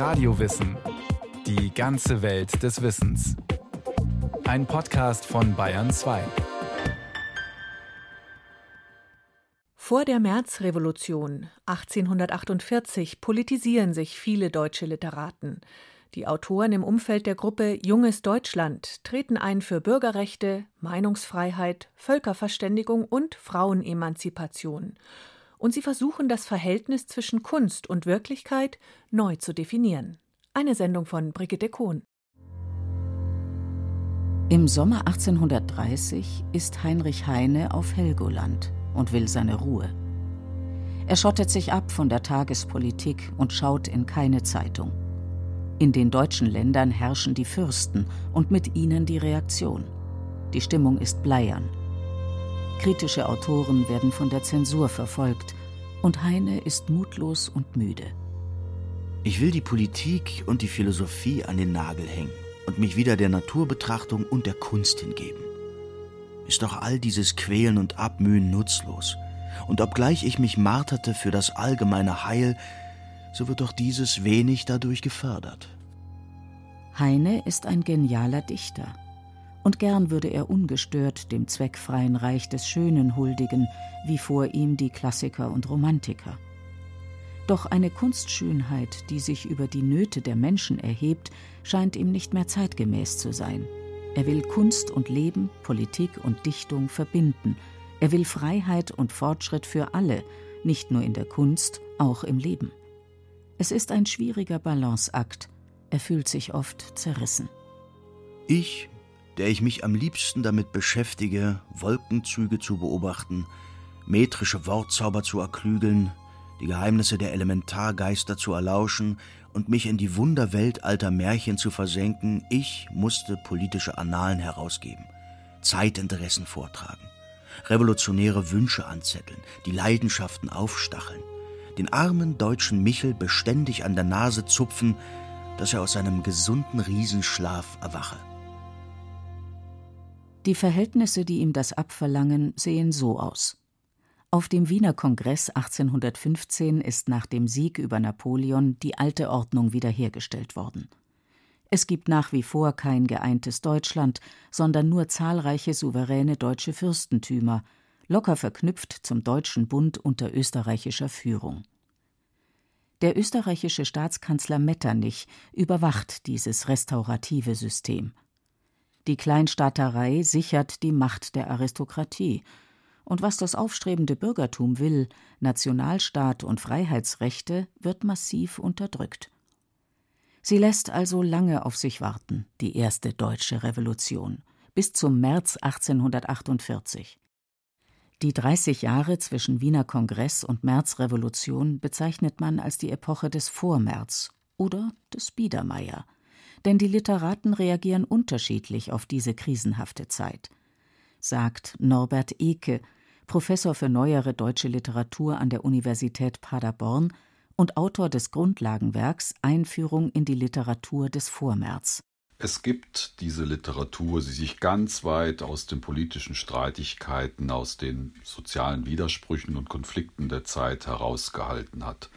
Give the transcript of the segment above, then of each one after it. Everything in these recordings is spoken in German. Radiowissen. Die ganze Welt des Wissens. Ein Podcast von Bayern 2. Vor der März-Revolution 1848 politisieren sich viele deutsche Literaten. Die Autoren im Umfeld der Gruppe Junges Deutschland treten ein für Bürgerrechte, Meinungsfreiheit, Völkerverständigung und Frauenemanzipation. Und sie versuchen, das Verhältnis zwischen Kunst und Wirklichkeit neu zu definieren. Eine Sendung von Brigitte Kohn. Im Sommer 1830 ist Heinrich Heine auf Helgoland und will seine Ruhe. Er schottet sich ab von der Tagespolitik und schaut in keine Zeitung. In den deutschen Ländern herrschen die Fürsten und mit ihnen die Reaktion. Die Stimmung ist bleiern. Kritische Autoren werden von der Zensur verfolgt und Heine ist mutlos und müde. Ich will die Politik und die Philosophie an den Nagel hängen und mich wieder der Naturbetrachtung und der Kunst hingeben. Ist doch all dieses Quälen und Abmühen nutzlos. Und obgleich ich mich marterte für das allgemeine Heil, so wird doch dieses wenig dadurch gefördert. Heine ist ein genialer Dichter. Und gern würde er ungestört dem zweckfreien Reich des Schönen huldigen, wie vor ihm die Klassiker und Romantiker. Doch eine Kunstschönheit, die sich über die Nöte der Menschen erhebt, scheint ihm nicht mehr zeitgemäß zu sein. Er will Kunst und Leben, Politik und Dichtung verbinden. Er will Freiheit und Fortschritt für alle, nicht nur in der Kunst, auch im Leben. Es ist ein schwieriger Balanceakt. Er fühlt sich oft zerrissen. Ich, der ich mich am liebsten damit beschäftige, Wolkenzüge zu beobachten, metrische Wortzauber zu erklügeln, die Geheimnisse der Elementargeister zu erlauschen und mich in die Wunderwelt alter Märchen zu versenken, ich musste politische Annalen herausgeben, Zeitinteressen vortragen, revolutionäre Wünsche anzetteln, die Leidenschaften aufstacheln, den armen deutschen Michel beständig an der Nase zupfen, dass er aus seinem gesunden Riesenschlaf erwache. Die Verhältnisse, die ihm das abverlangen, sehen so aus. Auf dem Wiener Kongress 1815 ist nach dem Sieg über Napoleon die alte Ordnung wiederhergestellt worden. Es gibt nach wie vor kein geeintes Deutschland, sondern nur zahlreiche souveräne deutsche Fürstentümer, locker verknüpft zum Deutschen Bund unter österreichischer Führung. Der österreichische Staatskanzler Metternich überwacht dieses restaurative System. Die Kleinstaaterei sichert die Macht der Aristokratie. Und was das aufstrebende Bürgertum will, Nationalstaat und Freiheitsrechte, wird massiv unterdrückt. Sie lässt also lange auf sich warten, die erste deutsche Revolution, bis zum März 1848. Die 30 Jahre zwischen Wiener Kongress und März-Revolution bezeichnet man als die Epoche des Vormärz oder des Biedermeier. Denn die Literaten reagieren unterschiedlich auf diese krisenhafte Zeit, sagt Norbert Eke, Professor für neuere deutsche Literatur an der Universität Paderborn und Autor des Grundlagenwerks Einführung in die Literatur des Vormärz. Es gibt diese Literatur, die sich ganz weit aus den politischen Streitigkeiten, aus den sozialen Widersprüchen und Konflikten der Zeit herausgehalten hat.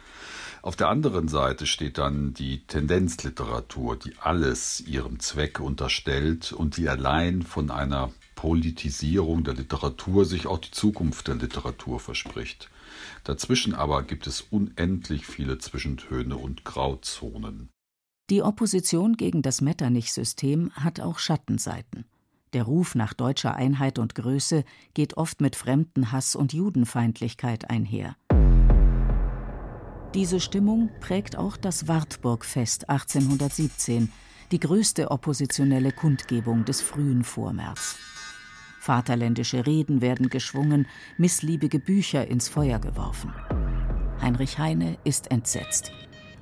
Auf der anderen Seite steht dann die Tendenzliteratur, die alles ihrem Zweck unterstellt und die allein von einer Politisierung der Literatur sich auch die Zukunft der Literatur verspricht. Dazwischen aber gibt es unendlich viele Zwischentöne und Grauzonen. Die Opposition gegen das Metternich-System hat auch Schattenseiten. Der Ruf nach deutscher Einheit und Größe geht oft mit Fremdenhass und Judenfeindlichkeit einher. Diese Stimmung prägt auch das Wartburgfest 1817, die größte oppositionelle Kundgebung des frühen Vormärz. Vaterländische Reden werden geschwungen, missliebige Bücher ins Feuer geworfen. Heinrich Heine ist entsetzt.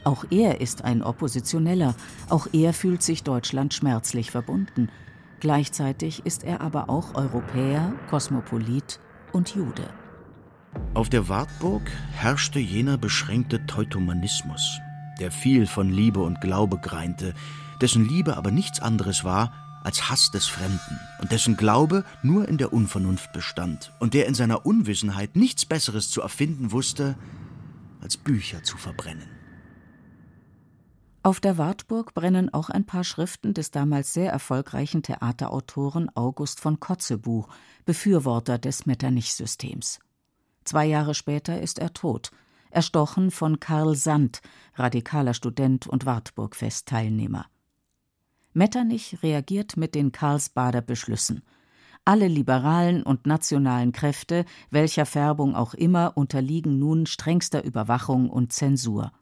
Auch er ist ein Oppositioneller, auch er fühlt sich Deutschland schmerzlich verbunden. Gleichzeitig ist er aber auch Europäer, Kosmopolit und Jude. Auf der Wartburg herrschte jener beschränkte Teutomanismus, der viel von Liebe und Glaube greinte, dessen Liebe aber nichts anderes war als Hass des Fremden und dessen Glaube nur in der Unvernunft bestand und der in seiner Unwissenheit nichts Besseres zu erfinden wusste, als Bücher zu verbrennen. Auf der Wartburg brennen auch ein paar Schriften des damals sehr erfolgreichen Theaterautoren August von Kotzebue, Befürworter des Metternich-Systems. 2 Jahre später ist er tot, erstochen von Karl Sand, radikaler Student und Wartburgfest-Teilnehmer. Metternich reagiert mit den Karlsbader Beschlüssen. Alle liberalen und nationalen Kräfte, welcher Färbung auch immer, unterliegen nun strengster Überwachung und Zensur.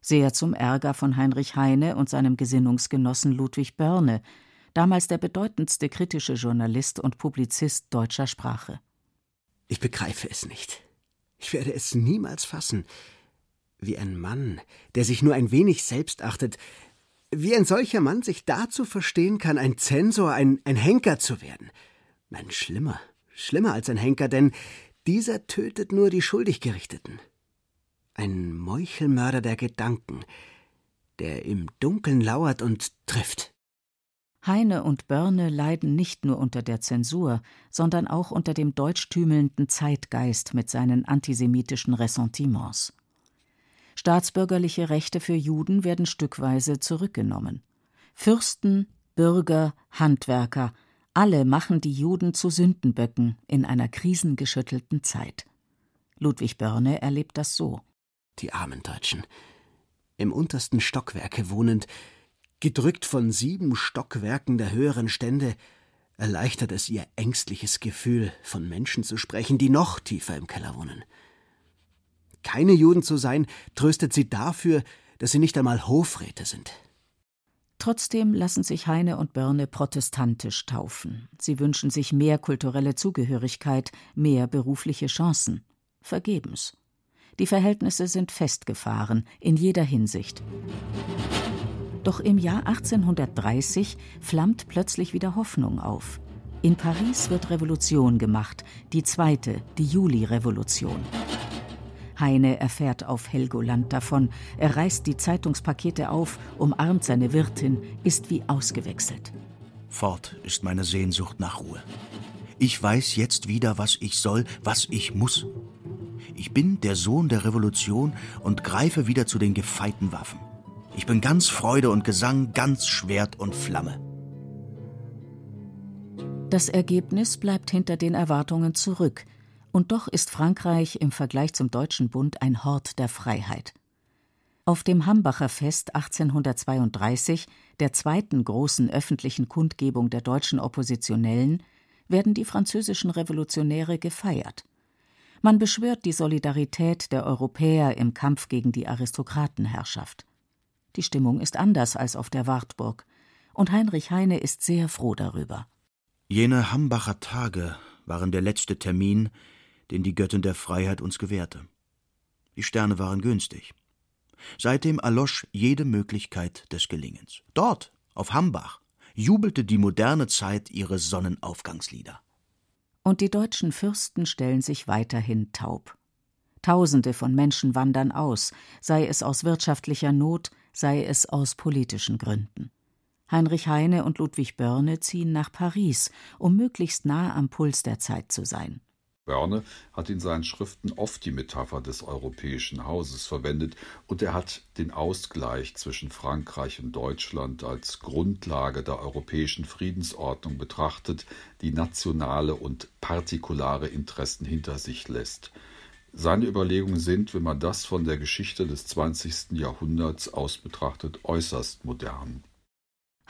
Sehr zum Ärger von Heinrich Heine und seinem Gesinnungsgenossen Ludwig Börne, damals der bedeutendste kritische Journalist und Publizist deutscher Sprache. Ich begreife es nicht. Ich werde es niemals fassen. Wie ein Mann, der sich nur ein wenig selbst achtet, wie ein solcher Mann sich dazu verstehen kann, ein Zensor, ein Henker zu werden. Nein, schlimmer als ein Henker, denn dieser tötet nur die schuldig Gerichteten. Ein Meuchelmörder der Gedanken, der im Dunkeln lauert und trifft. Heine und Börne leiden nicht nur unter der Zensur, sondern auch unter dem deutschtümelnden Zeitgeist mit seinen antisemitischen Ressentiments. Staatsbürgerliche Rechte für Juden werden stückweise zurückgenommen. Fürsten, Bürger, Handwerker, alle machen die Juden zu Sündenböcken in einer krisengeschüttelten Zeit. Ludwig Börne erlebt das so. Die armen Deutschen, im untersten Stockwerke wohnend, gedrückt von 7 Stockwerken der höheren Stände, erleichtert es ihr ängstliches Gefühl, von Menschen zu sprechen, die noch tiefer im Keller wohnen. Keine Juden zu sein, tröstet sie dafür, dass sie nicht einmal Hofräte sind. Trotzdem lassen sich Heine und Börne protestantisch taufen. Sie wünschen sich mehr kulturelle Zugehörigkeit, mehr berufliche Chancen. Vergebens. Die Verhältnisse sind festgefahren, in jeder Hinsicht. Doch im Jahr 1830 flammt plötzlich wieder Hoffnung auf. In Paris wird Revolution gemacht, die zweite, die Juli-Revolution. Heine erfährt auf Helgoland davon, er reißt die Zeitungspakete auf, umarmt seine Wirtin, ist wie ausgewechselt. Fort ist meine Sehnsucht nach Ruhe. Ich weiß jetzt wieder, was ich soll, was ich muss. Ich bin der Sohn der Revolution und greife wieder zu den gefeiten Waffen. Ich bin ganz Freude und Gesang, ganz Schwert und Flamme. Das Ergebnis bleibt hinter den Erwartungen zurück. Und doch ist Frankreich im Vergleich zum Deutschen Bund ein Hort der Freiheit. Auf dem Hambacher Fest 1832, der zweiten großen öffentlichen Kundgebung der deutschen Oppositionellen, werden die französischen Revolutionäre gefeiert. Man beschwört die Solidarität der Europäer im Kampf gegen die Aristokratenherrschaft. Die Stimmung ist anders als auf der Wartburg. Und Heinrich Heine ist sehr froh darüber. Jene Hambacher Tage waren der letzte Termin, den die Göttin der Freiheit uns gewährte. Die Sterne waren günstig. Seitdem erlosch jede Möglichkeit des Gelingens. Dort, auf Hambach, jubelte die moderne Zeit ihre Sonnenaufgangslieder. Und die deutschen Fürsten stellen sich weiterhin taub. Tausende von Menschen wandern aus, sei es aus wirtschaftlicher Not, sei es aus politischen Gründen. Heinrich Heine und Ludwig Börne ziehen nach Paris, um möglichst nah am Puls der Zeit zu sein. Börne hat in seinen Schriften oft die Metapher des europäischen Hauses verwendet und er hat den Ausgleich zwischen Frankreich und Deutschland als Grundlage der europäischen Friedensordnung betrachtet, die nationale und partikulare Interessen hinter sich lässt. Seine Überlegungen sind, wenn man das von der Geschichte des 20. Jahrhunderts aus betrachtet, äußerst modern.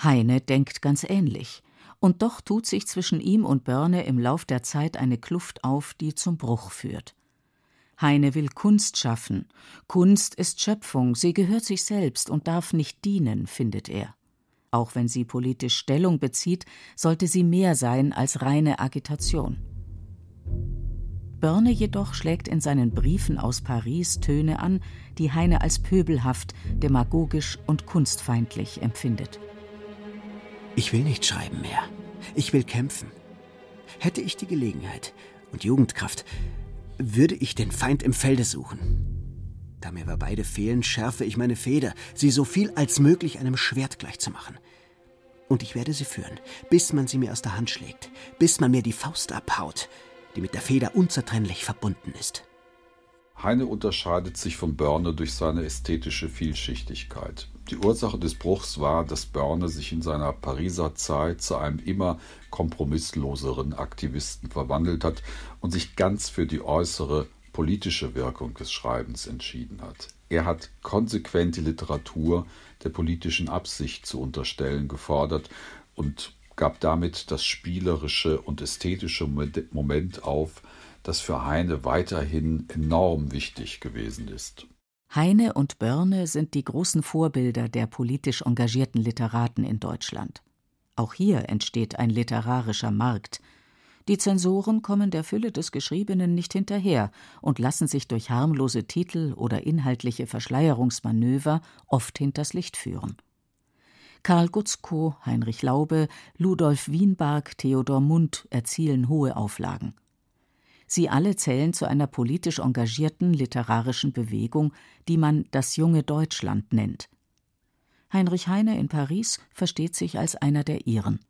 Heine denkt ganz ähnlich. Und doch tut sich zwischen ihm und Börne im Lauf der Zeit eine Kluft auf, die zum Bruch führt. Heine will Kunst schaffen. Kunst ist Schöpfung, sie gehört sich selbst und darf nicht dienen, findet er. Auch wenn sie politisch Stellung bezieht, sollte sie mehr sein als reine Agitation. Börne jedoch schlägt in seinen Briefen aus Paris Töne an, die Heine als pöbelhaft, demagogisch und kunstfeindlich empfindet. Ich will nicht schreiben mehr. Ich will kämpfen. Hätte ich die Gelegenheit und Jugendkraft, würde ich den Feind im Felde suchen. Da mir aber beide fehlen, schärfe ich meine Feder, sie so viel als möglich einem Schwert gleichzumachen. Und ich werde sie führen, bis man sie mir aus der Hand schlägt, bis man mir die Faust abhaut, die mit der Feder unzertrennlich verbunden ist. Heine unterscheidet sich von Börne durch seine ästhetische Vielschichtigkeit. Die Ursache des Bruchs war, dass Börne sich in seiner Pariser Zeit zu einem immer kompromissloseren Aktivisten verwandelt hat und sich ganz für die äußere politische Wirkung des Schreibens entschieden hat. Er hat konsequent die Literatur der politischen Absicht zu unterstellen gefordert und gab damit das spielerische und ästhetische Moment auf, das für Heine weiterhin enorm wichtig gewesen ist. Heine und Börne sind die großen Vorbilder der politisch engagierten Literaten in Deutschland. Auch hier entsteht ein literarischer Markt. Die Zensoren kommen der Fülle des Geschriebenen nicht hinterher und lassen sich durch harmlose Titel oder inhaltliche Verschleierungsmanöver oft hinters Licht führen. Karl Gutzkow, Heinrich Laube, Ludolf Wienbarg, Theodor Mundt erzielen hohe Auflagen. Sie alle zählen zu einer politisch engagierten literarischen Bewegung, die man das junge Deutschland nennt. Heinrich Heine in Paris versteht sich als einer der ihren.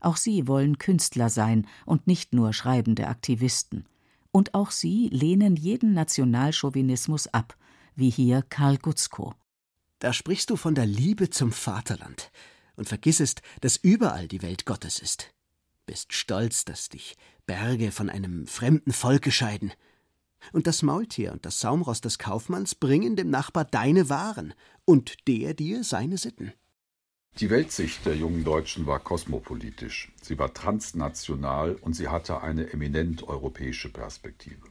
Auch sie wollen Künstler sein und nicht nur schreibende Aktivisten. Und auch sie lehnen jeden Nationalchauvinismus ab, wie hier Karl Gutzkow. Da sprichst du von der Liebe zum Vaterland und vergissest, dass überall die Welt Gottes ist. Bist stolz, dass dich Berge von einem fremden Volke scheiden. Und das Maultier und das Saumross des Kaufmanns bringen dem Nachbar deine Waren und der dir seine Sitten. Die Weltsicht der jungen Deutschen war kosmopolitisch, sie war transnational und sie hatte eine eminent europäische Perspektive.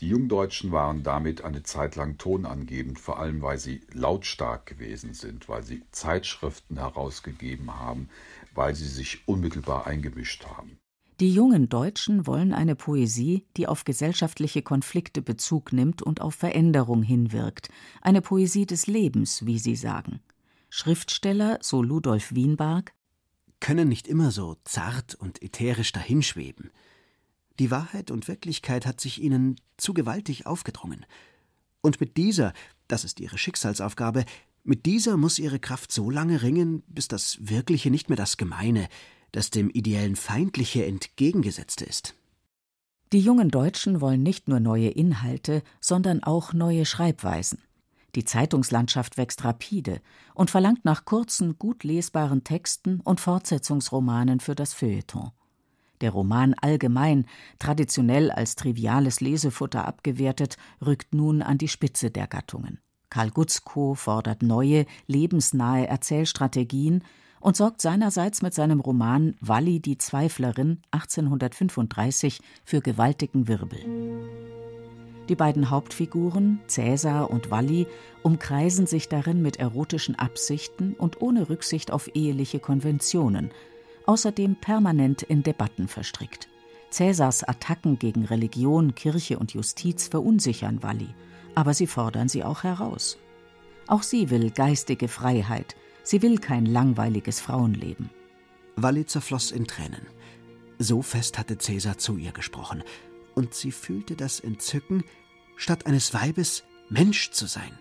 Die jungen Deutschen waren damit eine Zeit lang tonangebend, vor allem weil sie lautstark gewesen sind, weil sie Zeitschriften herausgegeben haben, weil sie sich unmittelbar eingemischt haben. Die jungen Deutschen wollen eine Poesie, die auf gesellschaftliche Konflikte Bezug nimmt und auf Veränderung hinwirkt, eine Poesie des Lebens, wie sie sagen. Schriftsteller, so Ludolf Wienbarg, können nicht immer so zart und ätherisch dahinschweben. Die Wahrheit und Wirklichkeit hat sich ihnen zu gewaltig aufgedrungen. Und mit dieser, das ist ihre Schicksalsaufgabe, mit dieser muss ihre Kraft so lange ringen, bis das Wirkliche nicht mehr das Gemeine, das dem Ideellen Feindliche entgegengesetzte ist. Die jungen Deutschen wollen nicht nur neue Inhalte, sondern auch neue Schreibweisen. Die Zeitungslandschaft wächst rapide und verlangt nach kurzen, gut lesbaren Texten und Fortsetzungsromanen für das Feuilleton. Der Roman allgemein, traditionell als triviales Lesefutter abgewertet, rückt nun an die Spitze der Gattungen. Karl Gutzkow fordert neue, lebensnahe Erzählstrategien und sorgt seinerseits mit seinem Roman Walli, die Zweiflerin 1835 für gewaltigen Wirbel. Die beiden Hauptfiguren, Cäsar und Walli, umkreisen sich darin mit erotischen Absichten und ohne Rücksicht auf eheliche Konventionen, außerdem permanent in Debatten verstrickt. Cäsars Attacken gegen Religion, Kirche und Justiz verunsichern Walli, aber sie fordern sie auch heraus. Auch sie will geistige Freiheit, sie will kein langweiliges Frauenleben. Walli zerfloss in Tränen. So fest hatte Cäsar zu ihr gesprochen. Und sie fühlte das Entzücken, statt eines Weibes Mensch zu sein.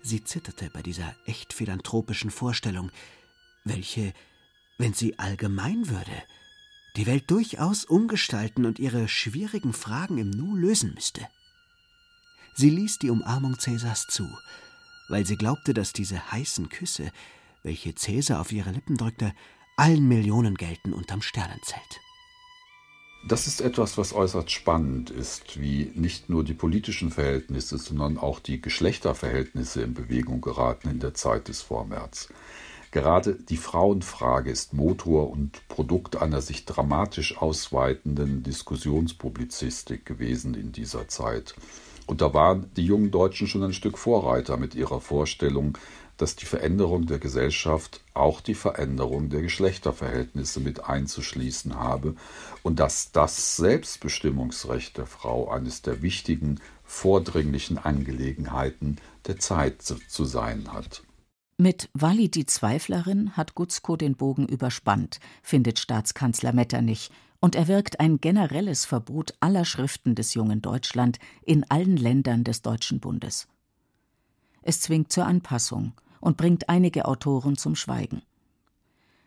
Sie zitterte bei dieser echt philanthropischen Vorstellung, welche, wenn sie allgemein würde, die Welt durchaus umgestalten und ihre schwierigen Fragen im Nu lösen müsste. Sie ließ die Umarmung Cäsars zu, weil sie glaubte, dass diese heißen Küsse, welche Cäsar auf ihre Lippen drückte, allen Millionen gelten unterm Sternenzelt. Das ist etwas, was äußerst spannend ist, wie nicht nur die politischen Verhältnisse, sondern auch die Geschlechterverhältnisse in Bewegung geraten in der Zeit des Vormärz. Gerade die Frauenfrage ist Motor und Produkt einer sich dramatisch ausweitenden Diskussionspublizistik gewesen in dieser Zeit. Und da waren die jungen Deutschen schon ein Stück Vorreiter mit ihrer Vorstellung, dass die Veränderung der Gesellschaft auch die Veränderung der Geschlechterverhältnisse mit einzuschließen habe und dass das Selbstbestimmungsrecht der Frau eines der wichtigen, vordringlichen Angelegenheiten der Zeit zu sein hat. Mit Walli die Zweiflerin hat Gutzkow den Bogen überspannt, findet Staatskanzler Metternich, und erwirkt ein generelles Verbot aller Schriften des jungen Deutschland in allen Ländern des Deutschen Bundes. Es zwingt zur Anpassung und bringt einige Autoren zum Schweigen.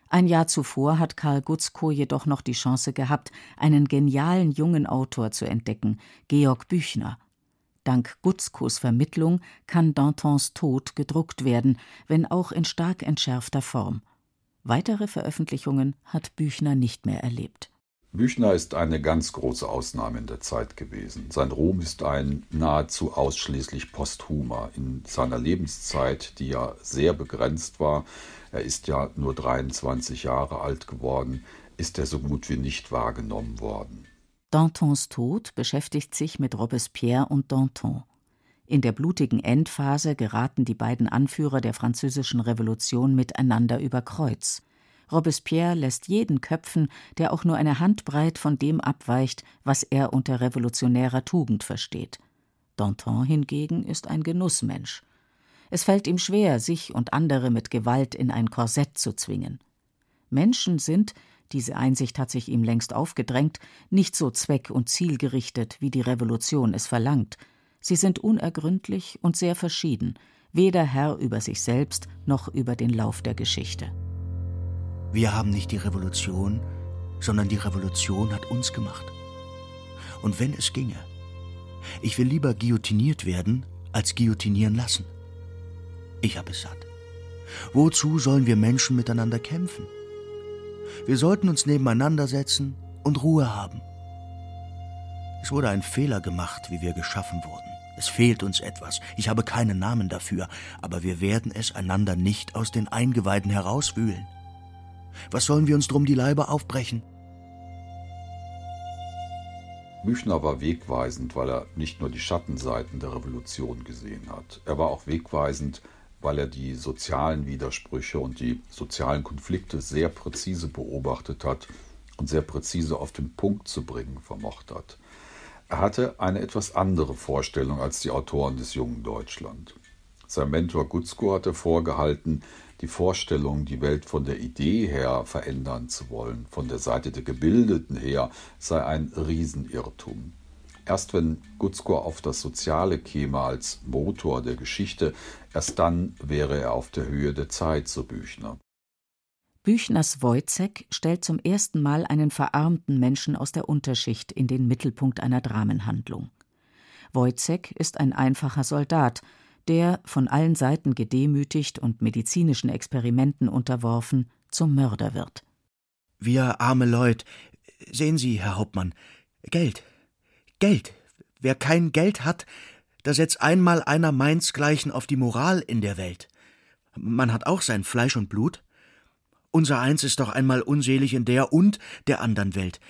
Ein Jahr zuvor hat Karl Gutzkow jedoch noch die Chance gehabt, einen genialen jungen Autor zu entdecken, Georg Büchner. Dank Gutzkows Vermittlung kann Dantons Tod gedruckt werden, wenn auch in stark entschärfter Form. Weitere Veröffentlichungen hat Büchner nicht mehr erlebt. Büchner ist eine ganz große Ausnahme in der Zeit gewesen. Sein Ruhm ist ein nahezu ausschließlich posthumer. In seiner Lebenszeit, die ja sehr begrenzt war, er ist ja nur 23 Jahre alt geworden, ist er so gut wie nicht wahrgenommen worden. Dantons Tod beschäftigt sich mit Robespierre und Danton. In der blutigen Endphase geraten die beiden Anführer der Französischen Revolution miteinander über Kreuz. Robespierre lässt jeden köpfen, der auch nur eine Handbreit von dem abweicht, was er unter revolutionärer Tugend versteht. Danton hingegen ist ein Genussmensch. Es fällt ihm schwer, sich und andere mit Gewalt in ein Korsett zu zwingen. Menschen sind, diese Einsicht hat sich ihm längst aufgedrängt, nicht so zweck- und zielgerichtet, wie die Revolution es verlangt. Sie sind unergründlich und sehr verschieden, weder Herr über sich selbst noch über den Lauf der Geschichte. Wir haben nicht die Revolution, sondern die Revolution hat uns gemacht. Und wenn es ginge, ich will lieber guillotiniert werden, als guillotinieren lassen. Ich habe es satt. Wozu sollen wir Menschen miteinander kämpfen? Wir sollten uns nebeneinander setzen und Ruhe haben. Es wurde ein Fehler gemacht, wie wir geschaffen wurden. Es fehlt uns etwas. Ich habe keinen Namen dafür, aber wir werden es einander nicht aus den Eingeweiden herauswühlen. Was sollen wir uns drum die Leiber aufbrechen? Büchner war wegweisend, weil er nicht nur die Schattenseiten der Revolution gesehen hat. Er war auch wegweisend, weil er die sozialen Widersprüche und die sozialen Konflikte sehr präzise beobachtet hat und sehr präzise auf den Punkt zu bringen vermocht hat. Er hatte eine etwas andere Vorstellung als die Autoren des Jungen Deutschland. Sein Mentor Gutzkow hatte vorgehalten, die Vorstellung, die Welt von der Idee her verändern zu wollen, von der Seite der Gebildeten her, sei ein Riesenirrtum. Erst wenn Gutzkow auf das Soziale käme als Motor der Geschichte, erst dann wäre er auf der Höhe der Zeit, so Büchner. Büchners Woyzeck stellt zum ersten Mal einen verarmten Menschen aus der Unterschicht in den Mittelpunkt einer Dramenhandlung. Woyzeck ist ein einfacher Soldat, der, von allen Seiten gedemütigt und medizinischen Experimenten unterworfen, zum Mörder wird. Wir arme Leute, sehen Sie, Herr Hauptmann, Geld, Geld. Wer kein Geld hat, da setzt einmal einer meinsgleichen auf die Moral in der Welt. Man hat auch sein Fleisch und Blut. Unser Eins ist doch einmal unselig in der und der anderen Welt.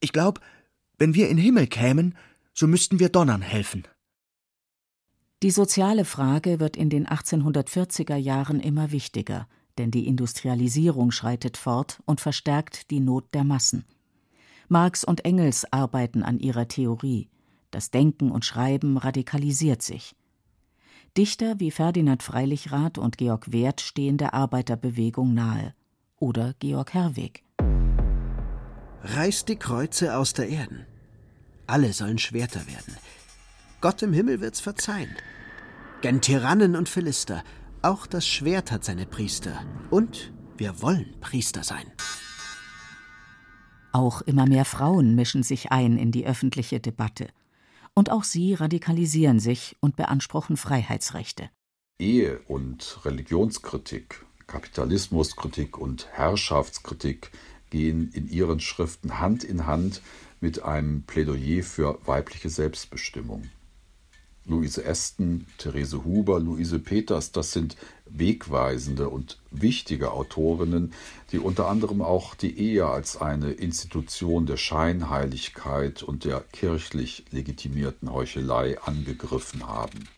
Ich glaube, wenn wir in den Himmel kämen, so müssten wir Donnern helfen. Die soziale Frage wird in den 1840er Jahren immer wichtiger, denn die Industrialisierung schreitet fort und verstärkt die Not der Massen. Marx und Engels arbeiten an ihrer Theorie. Das Denken und Schreiben radikalisiert sich. Dichter wie Ferdinand Freiligrath und Georg Werth stehen der Arbeiterbewegung nahe. Oder Georg Herweg. Reißt die Kreuze aus der Erden. Alle sollen Schwerter werden. Gott im Himmel wird's verzeihen. Gen Tyrannen und Philister, auch das Schwert hat seine Priester. Und wir wollen Priester sein. Auch immer mehr Frauen mischen sich ein in die öffentliche Debatte. Und auch sie radikalisieren sich und beanspruchen Freiheitsrechte. Ehe- und Religionskritik, Kapitalismuskritik und Herrschaftskritik gehen in ihren Schriften Hand in Hand mit einem Plädoyer für weibliche Selbstbestimmung. Luise Aston, Therese Huber, Luise Peters, das sind wegweisende und wichtige Autorinnen, die unter anderem auch die Ehe als eine Institution der Scheinheiligkeit und der kirchlich legitimierten Heuchelei angegriffen haben.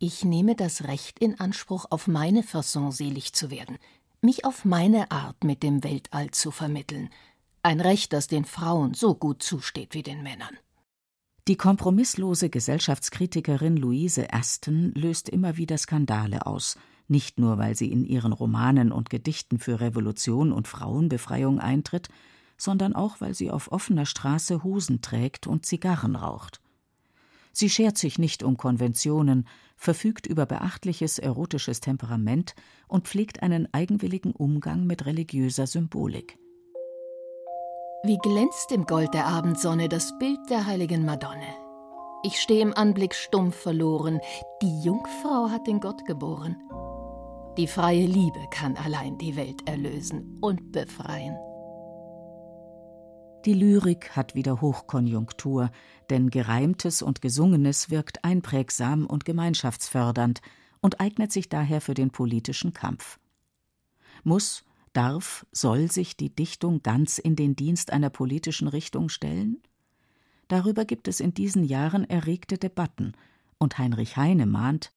Ich nehme das Recht in Anspruch, auf meine Fasson selig zu werden, mich auf meine Art mit dem Weltall zu vermitteln. Ein Recht, das den Frauen so gut zusteht wie den Männern. Die kompromisslose Gesellschaftskritikerin Luise Aston löst immer wieder Skandale aus, nicht nur, weil sie in ihren Romanen und Gedichten für Revolution und Frauenbefreiung eintritt, sondern auch, weil sie auf offener Straße Hosen trägt und Zigarren raucht. Sie schert sich nicht um Konventionen, verfügt über beachtliches erotisches Temperament und pflegt einen eigenwilligen Umgang mit religiöser Symbolik. Wie glänzt im Gold der Abendsonne das Bild der heiligen Madonne. Ich stehe im Anblick stumm verloren. Die Jungfrau hat den Gott geboren. Die freie Liebe kann allein die Welt erlösen und befreien. Die Lyrik hat wieder Hochkonjunktur, denn Gereimtes und Gesungenes wirkt einprägsam und gemeinschaftsfördernd und eignet sich daher für den politischen Kampf. Muss, darf, soll sich die Dichtung ganz in den Dienst einer politischen Richtung stellen? Darüber gibt es in diesen Jahren erregte Debatten, und Heinrich Heine mahnt: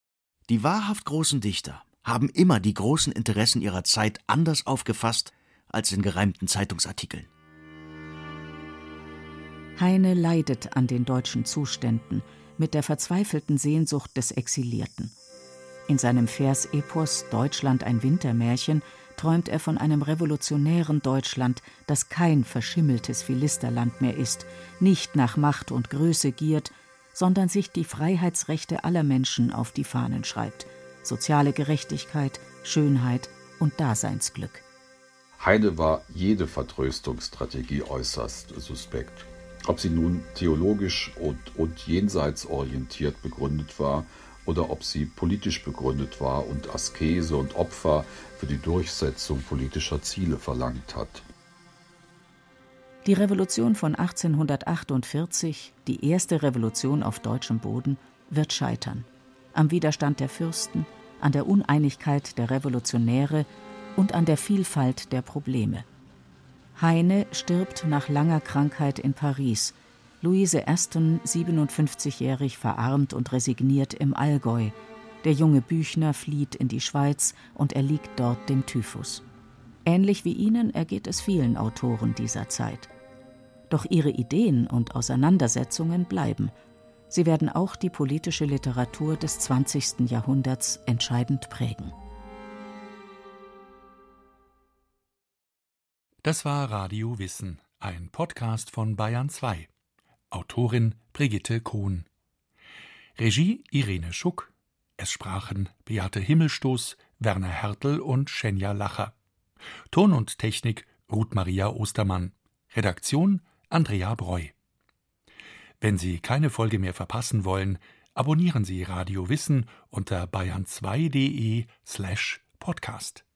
Die wahrhaft großen Dichter haben immer die großen Interessen ihrer Zeit anders aufgefasst als in gereimten Zeitungsartikeln. Heine leidet an den deutschen Zuständen mit der verzweifelten Sehnsucht des Exilierten. In seinem Versepos Deutschland ein Wintermärchen träumt er von einem revolutionären Deutschland, das kein verschimmeltes Philisterland mehr ist, nicht nach Macht und Größe giert, sondern sich die Freiheitsrechte aller Menschen auf die Fahnen schreibt. Soziale Gerechtigkeit, Schönheit und Daseinsglück. Heine war jede Vertröstungsstrategie äußerst suspekt. Ob sie nun theologisch und jenseits orientiert begründet war oder ob sie politisch begründet war und Askese und Opfer für die Durchsetzung politischer Ziele verlangt hat. Die Revolution von 1848, die erste Revolution auf deutschem Boden, wird scheitern. Am Widerstand der Fürsten, an der Uneinigkeit der Revolutionäre und an der Vielfalt der Probleme. Heine stirbt nach langer Krankheit in Paris, Luise Aston 57-jährig verarmt und resigniert im Allgäu. Der junge Büchner flieht in die Schweiz und erliegt dort dem Typhus. Ähnlich wie ihnen ergeht es vielen Autoren dieser Zeit. Doch ihre Ideen und Auseinandersetzungen bleiben. Sie werden auch die politische Literatur des 20. Jahrhunderts entscheidend prägen. Das war Radio Wissen, ein Podcast von Bayern 2. Autorin Brigitte Kohn. Regie Irene Schuck. Es sprachen Beate Himmelstoß, Werner Hertel und Schenja Lacher. Ton und Technik Ruth Maria Ostermann. Redaktion Andrea Breu. Wenn Sie keine Folge mehr verpassen wollen, abonnieren Sie Radio Wissen unter bayern2.de/podcast.